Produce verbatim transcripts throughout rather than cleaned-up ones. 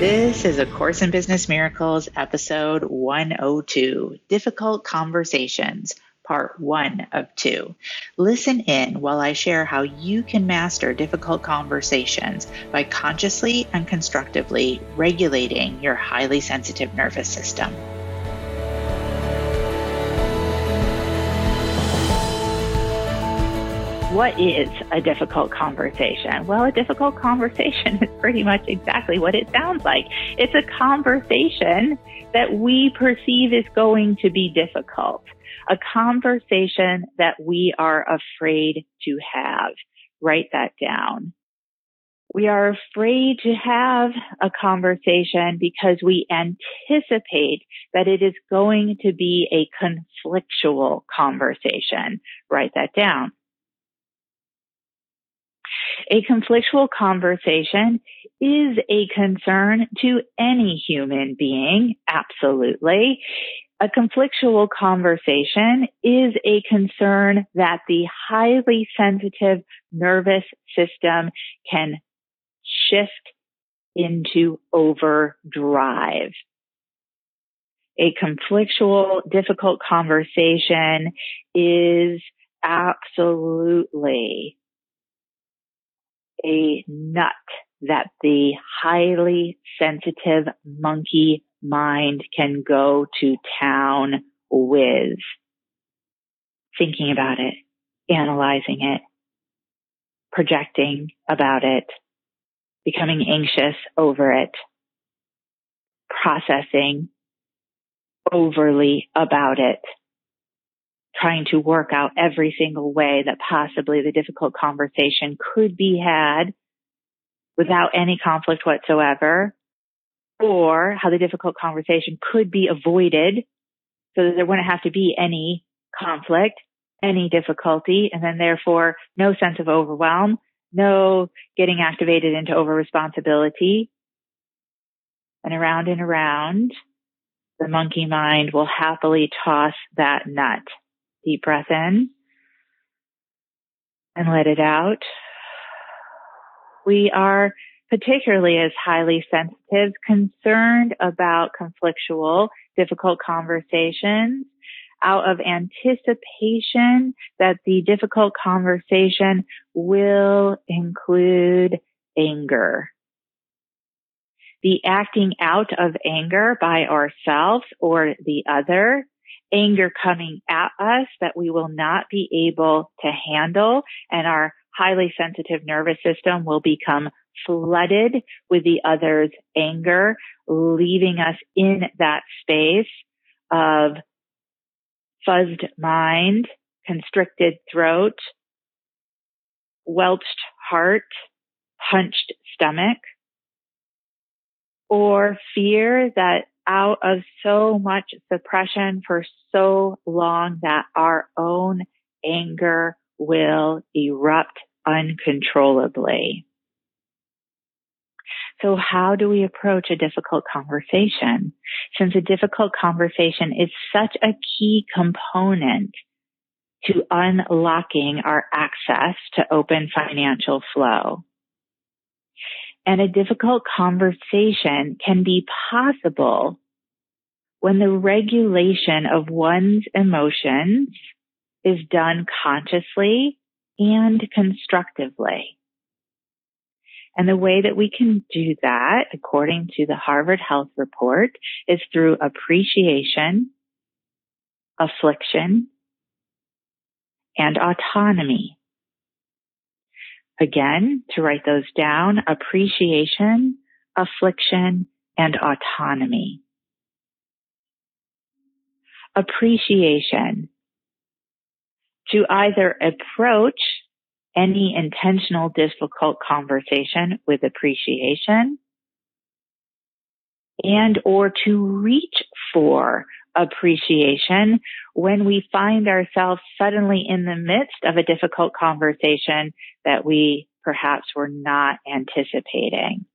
This is A Course in Business Miracles, episode one oh two, Difficult Conversations, part one of two. Listen in while I share how you can master difficult conversations by consciously and constructively regulating your highly sensitive nervous system. What is a difficult conversation? Well, a difficult conversation is pretty much exactly what it sounds like. It's a conversation that we perceive is going to be difficult, a conversation that we are afraid to have. Write that down. We are afraid to have a conversation because we anticipate that it is going to be a conflictual conversation. Write that down. A conflictual conversation is a concern to any human being, absolutely. A conflictual conversation is a concern that the highly sensitive nervous system can shift into overdrive. A conflictual, difficult conversation is absolutely a nut that the highly sensitive monkey mind can go to town with. Thinking about it, analyzing it, projecting about it, becoming anxious over it, processing overly about it, trying to work out every single way that possibly the difficult conversation could be had without any conflict whatsoever, or how the difficult conversation could be avoided so that there wouldn't have to be any conflict, any difficulty, and then therefore no sense of overwhelm, no getting activated into over-responsibility. And around and around, the monkey mind will happily toss that nut. Deep breath in and let it out. We are, particularly as highly sensitive, concerned about conflictual, difficult conversations out of anticipation that the difficult conversation will include anger. The acting out of anger by ourselves or the other, anger coming at us that we will not be able to handle, and our highly sensitive nervous system will become flooded with the other's anger, leaving us in that space of fuzzed mind, constricted throat, welched heart, hunched stomach, or fear that out of so much suppression for so long that our own anger will erupt uncontrollably. So how do we approach a difficult conversation? Since a difficult conversation is such a key component to unlocking our access to open financial flow. And a difficult conversation can be possible when the regulation of one's emotions is done consciously and constructively. And the way that we can do that, according to the Harvard Health Report, is through appreciation, affliction, and autonomy. Again, to write those down, appreciation, affliction, and autonomy. Appreciation. To either approach any intentional difficult conversation with appreciation and or to reach for appreciation when we find ourselves suddenly in the midst of a difficult conversation that we perhaps were not anticipating.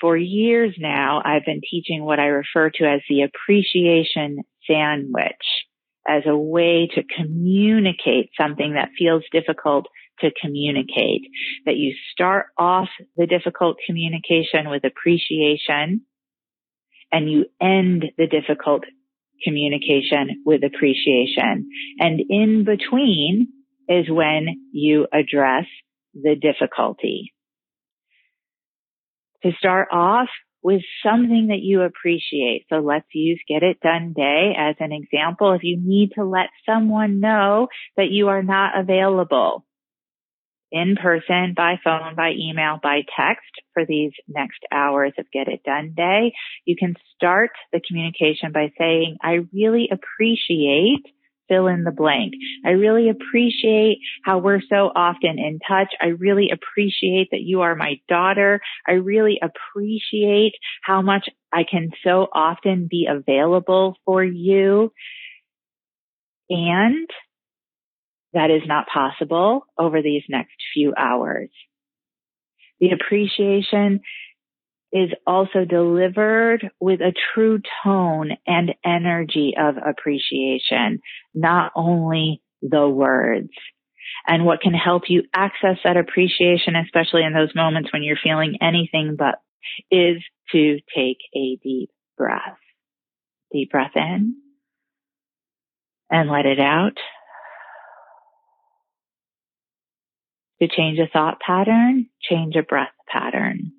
For years now, I've been teaching what I refer to as the appreciation sandwich as a way to communicate something that feels difficult to communicate, that you start off the difficult communication with appreciation and you end the difficult communication with appreciation. And in between is when you address the difficulty. To start off with something that you appreciate. So let's use Get It Done Day as an example. If you need to let someone know that you are not available in person, by phone, by email, by text for these next hours of Get It Done Day, you can start the communication by saying, I really appreciate fill in the blank. I really appreciate how we're so often in touch. I really appreciate that you are my daughter. I really appreciate how much I can so often be available for you. And that is not possible over these next few hours. The appreciation is also delivered with a true tone and energy of appreciation, not only the words. And what can help you access that appreciation, especially in those moments when you're feeling anything but, is to take a deep breath. Deep breath in and let it out. To change a thought pattern, change a breath pattern.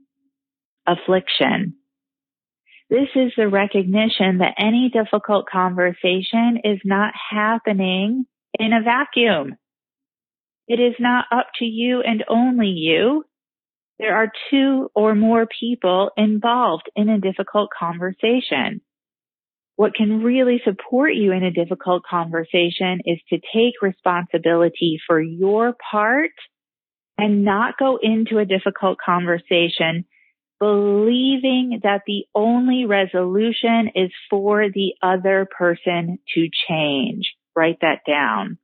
Affliction. This is the recognition that any difficult conversation is not happening in a vacuum. It is not up to you and only you. There are two or more people involved in a difficult conversation. What can really support you in a difficult conversation is to take responsibility for your part and not go into a difficult conversation believing that the only resolution is for the other person to change. Write that down.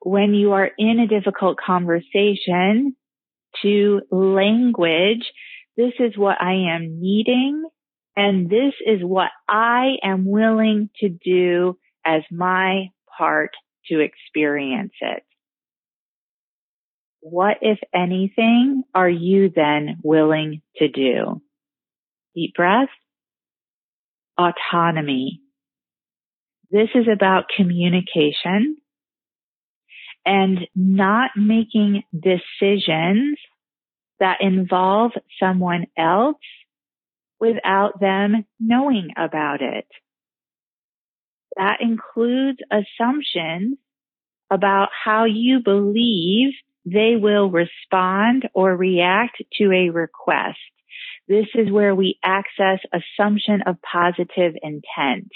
When you are in a difficult conversation, to language, this is what I am needing, and this is what I am willing to do as my part to experience it. What, if anything, are you then willing to do? Deep breath. Autonomy. This is about communication and not making decisions that involve someone else without them knowing about it. That includes assumptions about how you believe they will respond or react to a request. This is where we access assumption of positive intent,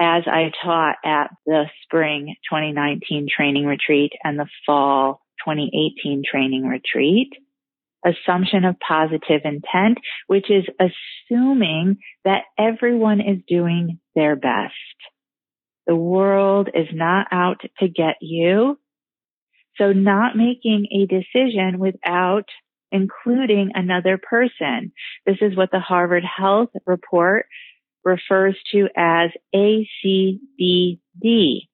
as I taught at the spring twenty nineteen training retreat and the fall twenty eighteen training retreat. Assumption of positive intent, which is assuming that everyone is doing their best. The world is not out to get you. So not making a decision without including another person. This is what the Harvard Health Report refers to as A C B D.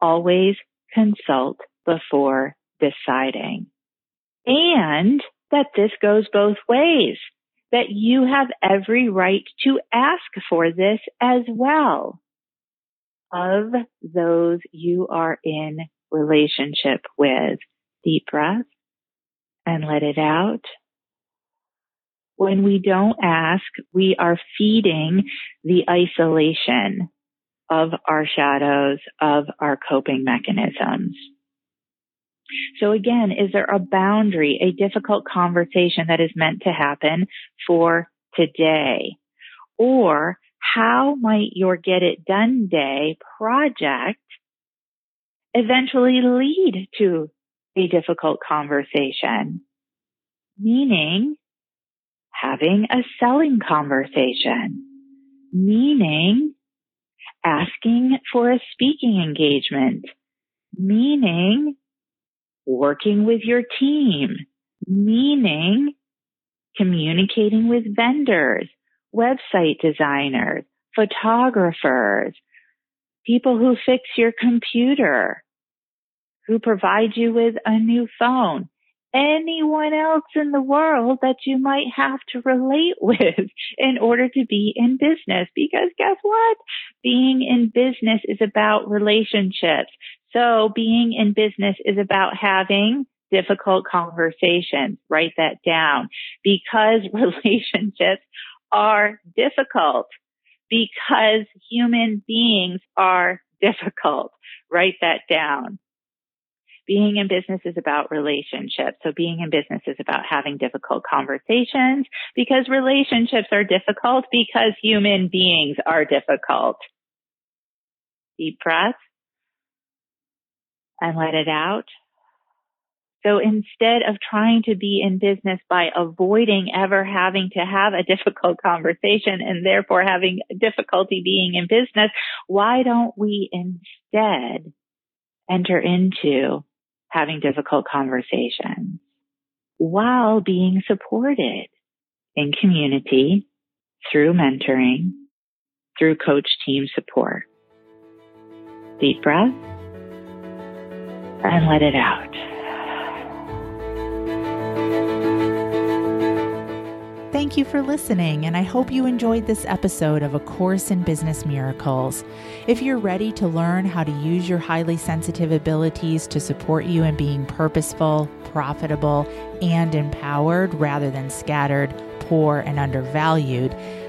Always consult before deciding. And that this goes both ways, that you have every right to ask for this as well of those you are in relationship with. Deep breath and let it out. When we don't ask, we are feeding the isolation of our shadows, of our coping mechanisms. So again, is there a boundary, a difficult conversation that is meant to happen for today? Or how might your Get It Done Day project eventually lead to a difficult conversation, meaning having a selling conversation, meaning asking for a speaking engagement, meaning working with your team, meaning communicating with vendors, website designers, photographers, people who fix your computer, who provide you with a new phone, anyone else in the world that you might have to relate with in order to be in business. Because guess what? Being in business is about relationships. So being in business is about having difficult conversations. Write that down. Because relationships are difficult. Because human beings are difficult. Write that down. Being in business is about relationships. So being in business is about having difficult conversations because relationships are difficult because human beings are difficult. Deep breath and let it out. So instead of trying to be in business by avoiding ever having to have a difficult conversation and therefore having difficulty being in business, why don't we instead enter into having difficult conversations while being supported in community, through mentoring, through coach team support? Deep breath and let it out. Thank you for listening, and I hope you enjoyed this episode of A Course in Business Miracles. If you're ready to learn how to use your highly sensitive abilities to support you in being purposeful, profitable, and empowered rather than scattered, poor, and undervalued,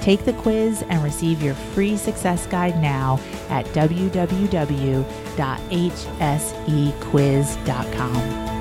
Take the quiz and receive your free success guide now at w w w dot h s e quiz dot com.